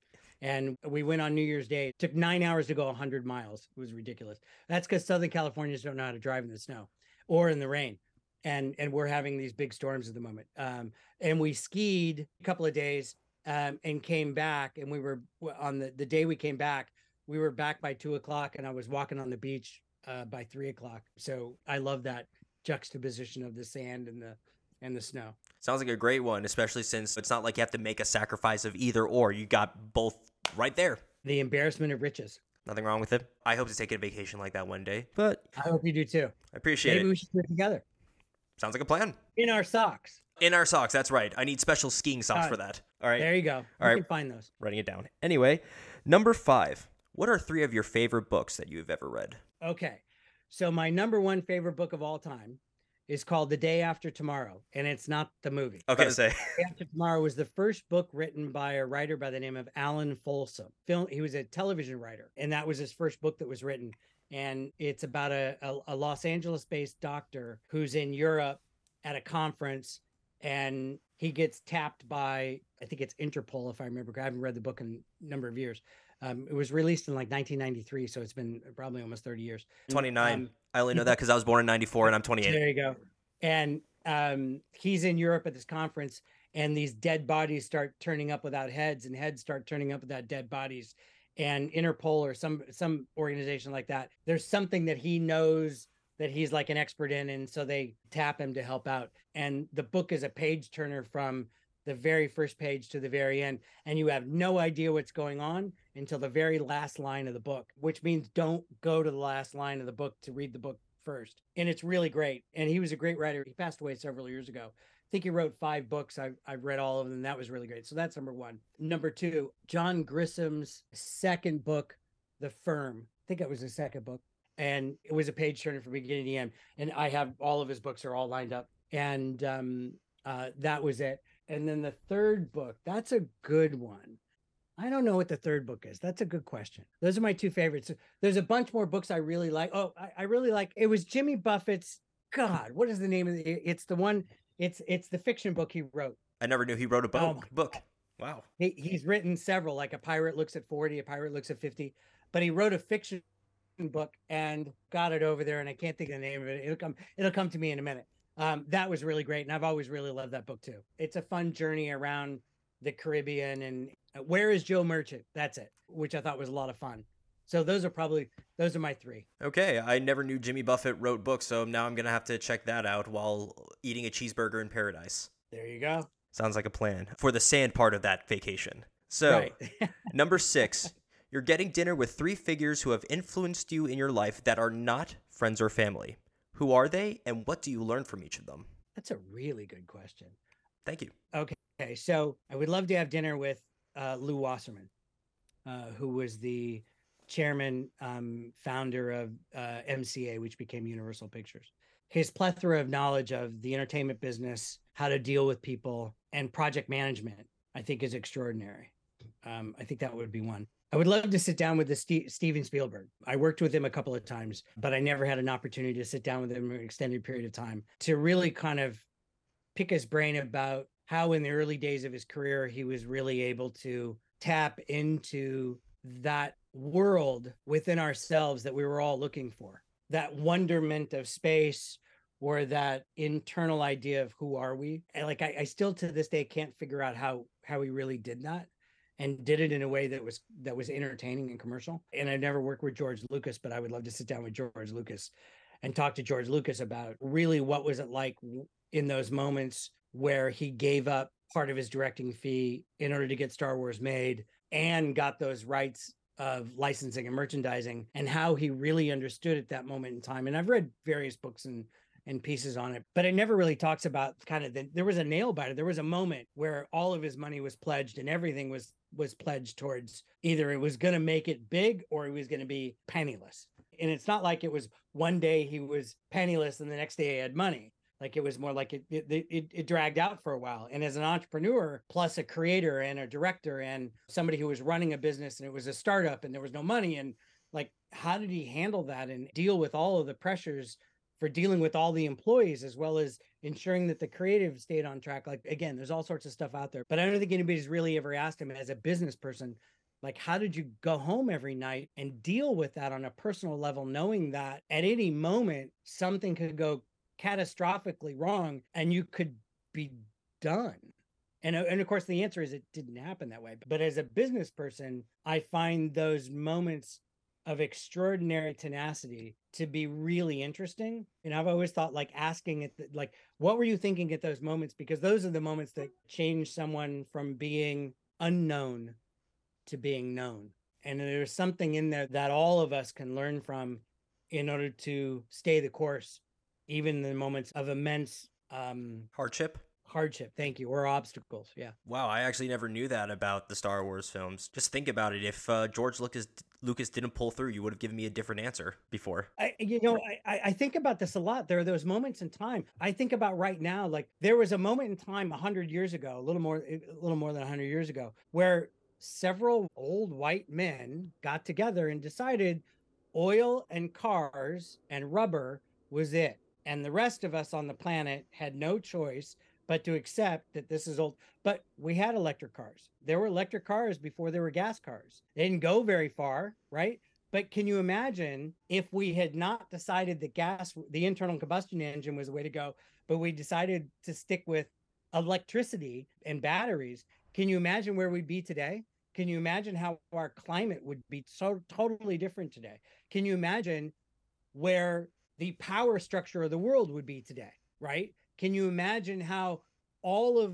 And we went on New Year's Day. It took 9 hours to go 100 miles. It was ridiculous. That's because Southern Californians don't know how to drive in the snow or in the rain. And we're having these big storms at the moment. And we skied a couple of days and came back. And we were on the day we came back, we were back by 2 o'clock and I was walking on the beach by 3 o'clock. So I love that juxtaposition of the sand and the snow. Sounds like a great one, especially since it's not like you have to make a sacrifice of either or. You got both right there. The embarrassment of riches. Nothing wrong with it. I hope to take a vacation like that one day, but I hope you do too. I appreciate it. Maybe we should do it together. Sounds like a plan. In our socks. In our socks. That's right. I need special skiing socks for that. All right. There you go. All right. You can find those. Writing it down. Anyway, number 5. What are 3 of your favorite books that you've ever read? Okay. So my number 1 favorite book of all time is called The Day After Tomorrow, and it's not the movie. Okay, The Day After Tomorrow was the first book written by a writer by the name of Alan Folsom. He was a television writer, and that was his first book that was written. And it's about a Los Angeles-based doctor who's in Europe at a conference, and he gets tapped by, I think it's Interpol, if I remember. I haven't read the book in a number of years. It was released in like 1993, so it's been probably almost 30 years. 29. I only know that because I was born in 94 and I'm 28. There you go. And he's in Europe at this conference, and these dead bodies start turning up without heads, and heads start turning up without dead bodies. And Interpol or some organization like that, there's something that he knows that he's like an expert in, and so they tap him to help out. And the book is a page turner from the very first page to the very end, and you have no idea what's going on until the very last line of the book, which means don't go to the last line of the book to read the book first. And it's really great. And he was a great writer. He passed away several years ago. I think he wrote 5 books. I've read all of them. That was really great. So that's number 1. Number 2, John Grissom's second book, The Firm. I think it was his second book. And it was a page turner from beginning to end. And I have all of his books are all lined up. And that was it. And then the third book, that's a good one. I don't know what the third book is. That's a good question. Those are my 2 favorites. There's a bunch more books I really like. Oh, I really like, it was Jimmy Buffett's, God, what is the name of it? It's the one, it's the fiction book he wrote. I never knew he wrote a book. Wow. He's written several, like A Pirate Looks at 40, A Pirate Looks at 50, but he wrote a fiction book and got it over there. And I can't think of the name of it. It'll come to me in a minute. That was really great. And I've always really loved that book too. It's a fun journey around the Caribbean. And Where is Joe Merchant? That's it, which I thought was a lot of fun. So those are my 3. Okay. I never knew Jimmy Buffett wrote books. So now I'm going to have to check that out while eating a cheeseburger in paradise. There you go. Sounds like a plan for the sand part of that vacation. So right. Number 6, you're getting dinner with 3 figures who have influenced you in your life that are not friends or family. Who are they and what do you learn from each of them? That's a really good question. Thank you. Okay. So I would love to have dinner with Lou Wasserman, who was the chairman, founder of MCA, which became Universal Pictures. His plethora of knowledge of the entertainment business, how to deal with people, and project management, I think is extraordinary. I think that would be one. I would love to sit down with Steven Spielberg. I worked with him a couple of times, but I never had an opportunity to sit down with him for an extended period of time to really kind of pick his brain about how in the early days of his career, he was really able to tap into that world within ourselves that we were all looking for. That wonderment of space or that internal idea of who are we? And like I still to this day can't figure out how he really did that. And did it in a way that was entertaining and commercial. And I've never worked with George Lucas, but I would love to sit down with George Lucas and talk to George Lucas about really what was it like in those moments where he gave up part of his directing fee in order to get Star Wars made and got those rights of licensing and merchandising and how he really understood at that moment in time. And I've read various books and pieces on it, but it never really talks about kind of there was a nail biter. There was a moment where all of his money was pledged and everything was pledged towards either it was going to make it big or it was going to be penniless. And it's not like it was one day he was penniless and the next day he had money. Like it was more like it dragged out for a while. And as an entrepreneur, plus a creator and a director and somebody who was running a business and it was a startup and there was no money. And like, how did he handle that and deal with all of the pressures for dealing with all the employees, as well as ensuring that the creative stayed on track? Like, again, there's all sorts of stuff out there, but I don't think anybody's really ever asked him as a business person, like, how did you go home every night and deal with that on a personal level, knowing that at any moment, something could go catastrophically wrong and you could be done? And of course, the answer is it didn't happen that way. But as a business person, I find those moments of extraordinary tenacity to be really interesting. And I've always thought, like, asking it, like, what were you thinking at those moments? Because those are the moments that change someone from being unknown to being known. And there's something in there that all of us can learn from in order to stay the course, even in the moments of immense hardship. Thank you. Or obstacles. Yeah. Wow. I actually never knew that about the Star Wars films. Just think about it. If George Lucas didn't pull through, you would have given me a different answer before. I think about this a lot. There are those moments in time. I think about right now, like there was a moment in time 100 years ago, a little more than 100 years ago, where several old white men got together and decided oil and cars and rubber was it. And the rest of us on the planet had no choice but to accept that this is old. But we had electric cars. There were electric cars before there were gas cars. They didn't go very far, right? But can you imagine if we had not decided that gas, the internal combustion engine, was the way to go, but we decided to stick with electricity and batteries? Can you imagine where we'd be today? Can you imagine how our climate would be so totally different today? Can you imagine where the power structure of the world would be today, right? Can you imagine how all of,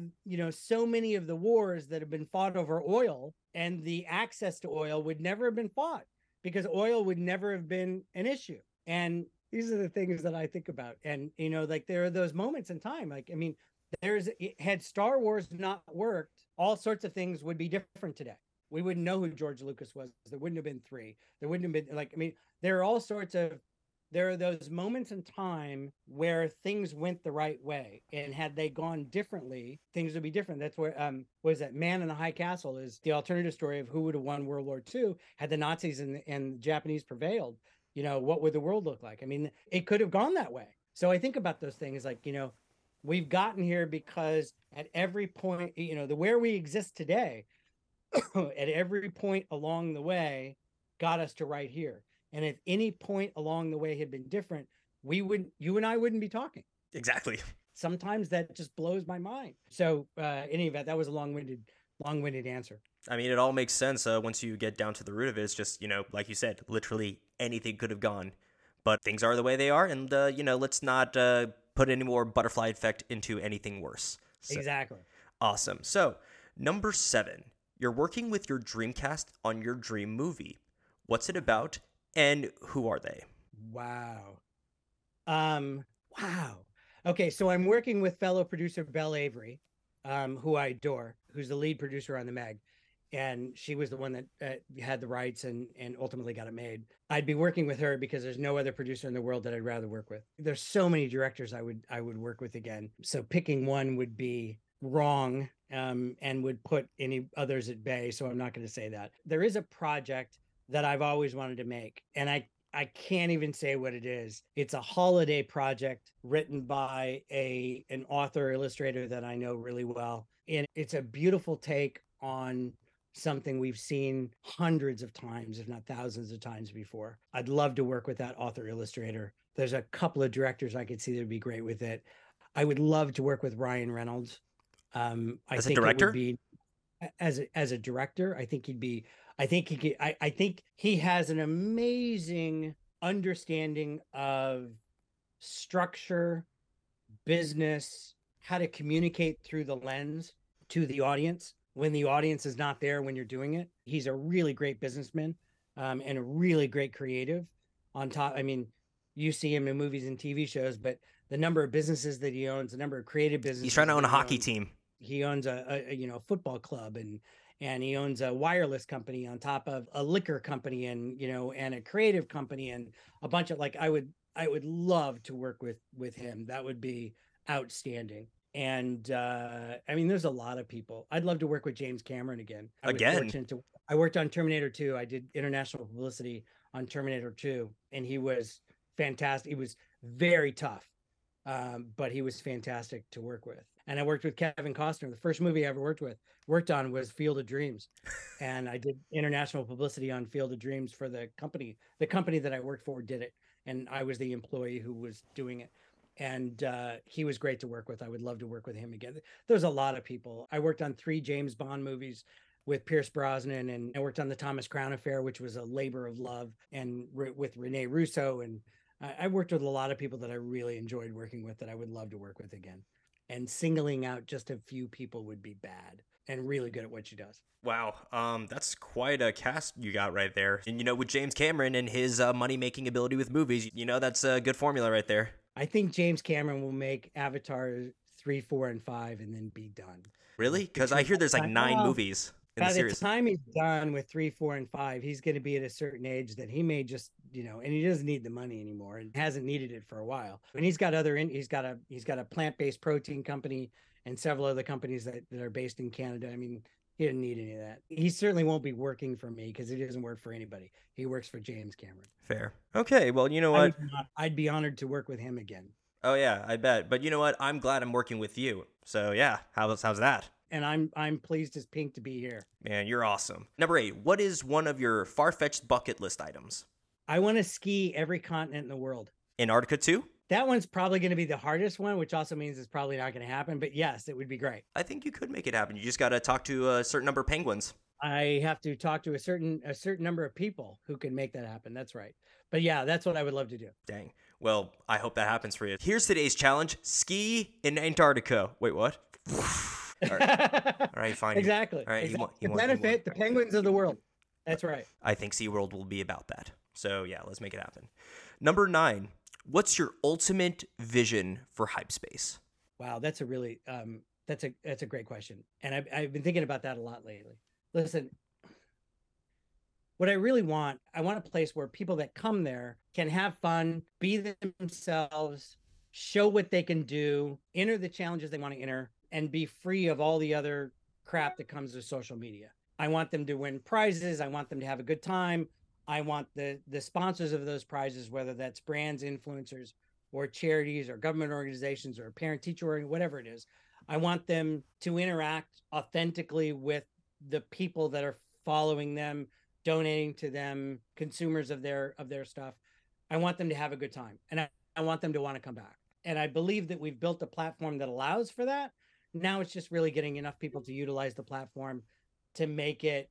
so many of the wars that have been fought over oil and the access to oil would never have been fought because oil would never have been an issue? And these are the things that I think about. And, like there are those moments in time. Like, I mean, had Star Wars not worked, all sorts of things would be different today. We wouldn't know who George Lucas was. There wouldn't have been three. There wouldn't have been there are those moments in time where things went the right way. And had they gone differently, things would be different. That's where, Man in the High Castle is the alternative story of who would have won World War II had the Nazis and the Japanese prevailed. What would the world look like? I mean, it could have gone that way. So I think about those things like, we've gotten here because at every point, where we exist today, at every point along the way got us to right here. And if any point along the way had been different, you and I wouldn't be talking. Exactly. Sometimes that just blows my mind. So in any event, that was a long-winded answer. I mean, it all makes sense once you get down to the root of it. It's just, like you said, literally anything could have gone. But things are the way they are. And, let's not put any more butterfly effect into anything worse. So, exactly. Awesome. So number 7, you're working with your Dreamcast on your dream movie. What's it about? And who are they? Wow. Wow. Okay, so I'm working with fellow producer Belle Avery, who I adore, who's the lead producer on The Meg. And she was the one that had the rights and ultimately got it made. I'd be working with her because there's no other producer in the world that I'd rather work with. There's so many directors I would work with again. So picking one would be wrong and would put any others at bay. So I'm not going to say that. There is a project that I've always wanted to make. And I can't even say what it is. It's a holiday project written by an author illustrator that I know really well. And it's a beautiful take on something we've seen hundreds of times, if not thousands of times before. I'd love to work with that author illustrator. There's a couple of directors I could see that would be great with it. I would love to work with Ryan Reynolds. As a director, I think he has an amazing understanding of structure, business, how to communicate through the lens to the audience when the audience is not there when you're doing it. He's a really great businessman and a really great creative on top. I mean, you see him in movies and TV shows, but the number of businesses that he owns, the number of creative businesses. He's trying to own a hockey team. He owns a football club and he owns a wireless company on top of a liquor company and a creative company and a bunch of I would love to work with him. That would be outstanding. And I mean, there's a lot of people. I'd love to work with James Cameron again. I worked on Terminator 2. I did international publicity on Terminator 2, and he was fantastic. He was very tough, but he was fantastic to work with. And I worked with Kevin Costner. The first movie I ever worked on was Field of Dreams. And I did international publicity on Field of Dreams for the company. The company that I worked for did it, and I was the employee who was doing it. And he was great to work with. I would love to work with him again. There's a lot of people. I worked on 3 James Bond movies with Pierce Brosnan, and I worked on The Thomas Crown Affair, which was a labor of love, and with Rene Russo. And I worked with a lot of people that I really enjoyed working with that I would love to work with again. And singling out just a few people would be bad, and really good at what she does. Wow. That's quite a cast you got right there. And, you know, with James Cameron and his money-making ability with movies, you know, that's a good formula right there. I think James Cameron will make Avatar 3, 4, and 5 and then be done. Really? Because I hear there's like 9 movies in the series. By the time he's done with 3, 4, and 5, he's going to be at a certain age that he may just, you know, and he doesn't need the money anymore and hasn't needed it for a while. And he's got a plant-based protein company and several other companies that are based in Canada. I mean, he didn't need any of that. He certainly won't be working for me because he doesn't work for anybody. He works for James Cameron. Fair. Okay. Well, you know what? I'd be honored to work with him again. Oh yeah, I bet. But you know what? I'm glad I'm working with you. So yeah, how's that? And I'm pleased as pink to be here. Man, you're awesome. Number 8, what is one of your far-fetched bucket list items? I want to ski every continent in the world. Antarctica too? That one's probably going to be the hardest one, which also means it's probably not going to happen. But yes, it would be great. I think you could make it happen. You just got to talk to a certain number of penguins. I have to talk to a certain number of people who can make that happen. That's right. But yeah, that's what I would love to do. Dang. Well, I hope that happens for you. Here's today's challenge. Ski in Antarctica. Wait, what? All right. All right, fine. Exactly. All right. Exactly. Benefit the penguins of the world. That's right. I think SeaWorld will be about that. So yeah, let's make it happen. Number 9. What's your ultimate vision for Hyype Space? Wow, that's a really that's a great question, and I've been thinking about that a lot lately. Listen, what I want a place where people that come there can have fun, be themselves, show what they can do, enter the challenges they want to enter, and be free of all the other crap that comes with social media. I want them to win prizes. I want them to have a good time. I want the sponsors of those prizes, whether that's brands, influencers, or charities, or government organizations, or parent-teacher, or whatever it is. I want them to interact authentically with the people that are following them, donating to them, consumers of their stuff. I want them to have a good time, and I want them to want to come back. And I believe that we've built a platform that allows for that. Now it's just really getting enough people to utilize the platform to make it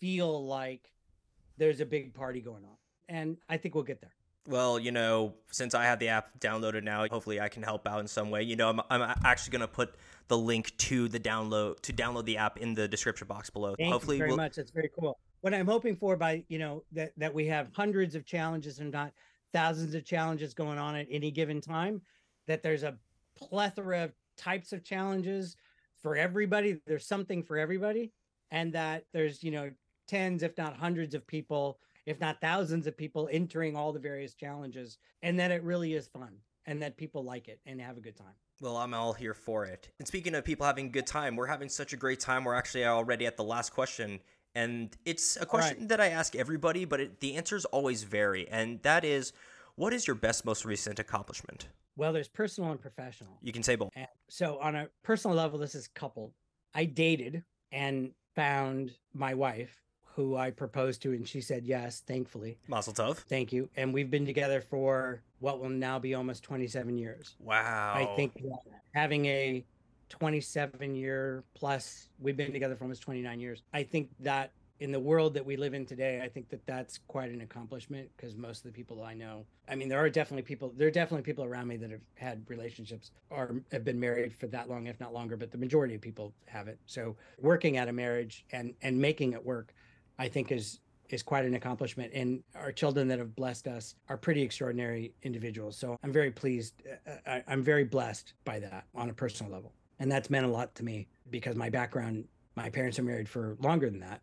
feel like there's a big party going on, and I think we'll get there. Well, you know, since I have the app downloaded now, hopefully I can help out in some way. You know, I'm actually going to put the link to the download the app in the description box below. Thank you very much. That's very cool. What I'm hoping for by, you know, that we have hundreds of challenges and not thousands of challenges going on at any given time, that there's a plethora of types of challenges for everybody. There's something for everybody, and that there's, you know, tens, if not hundreds of people, if not thousands of people entering all the various challenges, and that it really is fun and that people like it and have a good time. Well, I'm all here for it. And speaking of people having a good time, we're having such a great time. We're actually already at the last question. And it's a question that I ask everybody, but the answers always vary. And that is, what is your best, most recent accomplishment? Well, there's personal and professional. You can say both. And so on a personal level, this is coupled. I dated and found my wife, who I proposed to, and she said yes, thankfully. Mazel tov. Thank you. And we've been together for what will now be almost 27 years. Wow. I think having a 27-year plus, we've been together for almost 29 years. I think that in the world that we live in today, I think that that's quite an accomplishment, because most of the people I know, I mean, there are definitely people around me that have had relationships or have been married for that long, if not longer, but the majority of people haven't. So working at a marriage and making it work, I think is quite an accomplishment. And our children that have blessed us are pretty extraordinary individuals. So I'm very pleased. I'm very blessed by that on a personal level. And that's meant a lot to me, because my background My parents are married for longer than that,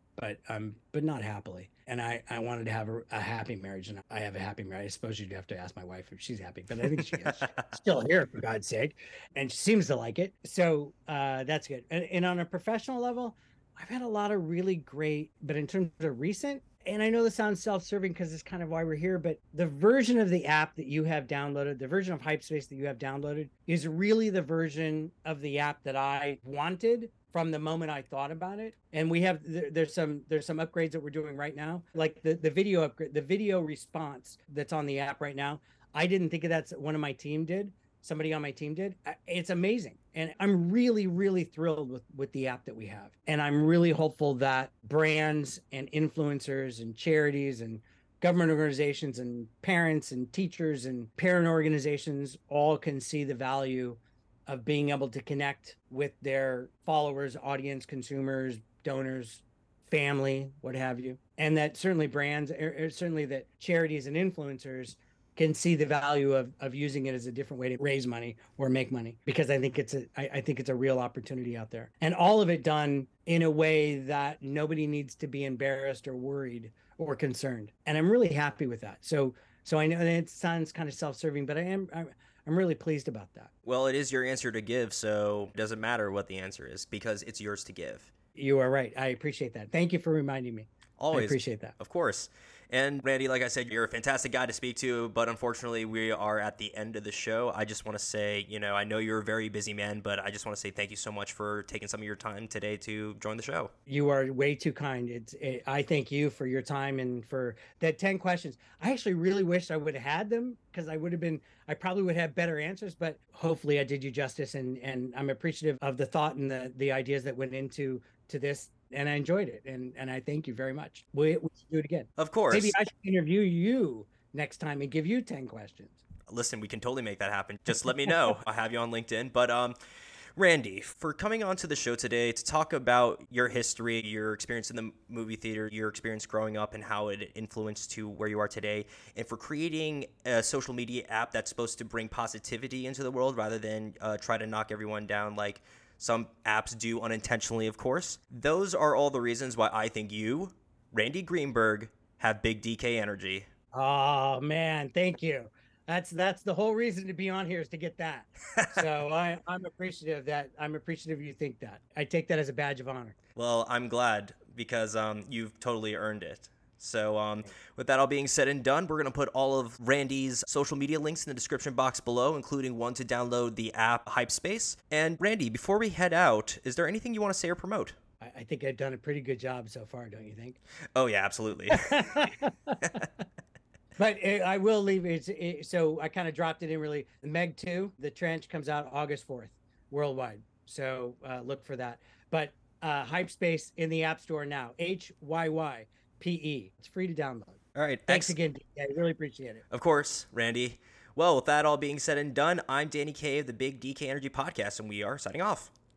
but not happily. And I wanted to have a happy marriage, and I have a happy marriage. I suppose you'd have to ask my wife if she's happy, but I think she is. She's still here, for God's sake. And she seems to like it. So that's good. And on a professional level, I've had a lot of really great, but in terms of recent, and I know this sounds self-serving because it's kind of why we're here, but the version of the app that you have downloaded, the version of Hyype Space that you have downloaded is really the version of the app that I wanted from the moment I thought about it. And we have, there's some upgrades that we're doing right now. Like the video upgrade, the video response that's on the app right now. I didn't think of that. One of my team did. Somebody on my team did. It's amazing. And I'm really, really thrilled with the app that we have. And I'm really hopeful that brands and influencers and charities and government organizations and parents and teachers and parent organizations all can see the value of being able to connect with their followers, audience, consumers, donors, family, what have you. And that certainly brands, or certainly that charities and influencers can see the value of using it as a different way to raise money or make money, because I think it's a real opportunity out there. And all of it done in a way that nobody needs to be embarrassed or worried or concerned. And I'm really happy with that. So I know that it sounds kind of self-serving, but I'm really pleased about that. Well, it is your answer to give, so it doesn't matter what the answer is because it's yours to give. You are right. I appreciate that. Thank you for reminding me. Always. I appreciate that. Of course. And Randy, like I said, you're a fantastic guy to speak to, but unfortunately we are at the end of the show. I just want to say, I know you're a very busy man, but I just want to say thank you so much for taking some of your time today to join the show. You are way too kind. I thank you for your time and for that 10 questions. I actually really wish I would have had them because I probably would have better answers, but hopefully I did you justice, and I'm appreciative of the thought and the ideas that went into this. And I enjoyed it. And I thank you very much. We should do it again. Of course. Maybe I should interview you next time and give you 10 questions. Listen, we can totally make that happen. Just let me know. I'll have you on LinkedIn. But Randy, for coming on to the show today to talk about your history, your experience in the movie theater, your experience growing up and how it influenced to where you are today, and for creating a social media app that's supposed to bring positivity into the world rather than try to knock everyone down like some apps do unintentionally, of course. Those are all the reasons why I think you, Randy Greenberg, have big DK energy. Oh, man. Thank you. That's the whole reason to be on here is to get that. So I'm appreciative that you think that. I take that as a badge of honor. Well, I'm glad because you've totally earned it. So with that all being said and done, we're going to put all of Randy's social media links in the description box below, including one to download the app Hyype Space. And Randy, before we head out, is there anything you want to say or promote? I think I've done a pretty good job so far, don't you think? Oh, yeah, absolutely. But I will leave it. So I kind of dropped it in really. Meg 2, The Trench, comes out August 4th worldwide. So look for that. But Hyype Space in the App Store now, HYY. PE. It's free to download. All right. Thanks again. I really appreciate it. Of course, Randy. Well, with that all being said and done, I'm Danny Kaye of the Big DK Energy Podcast, and we are signing off.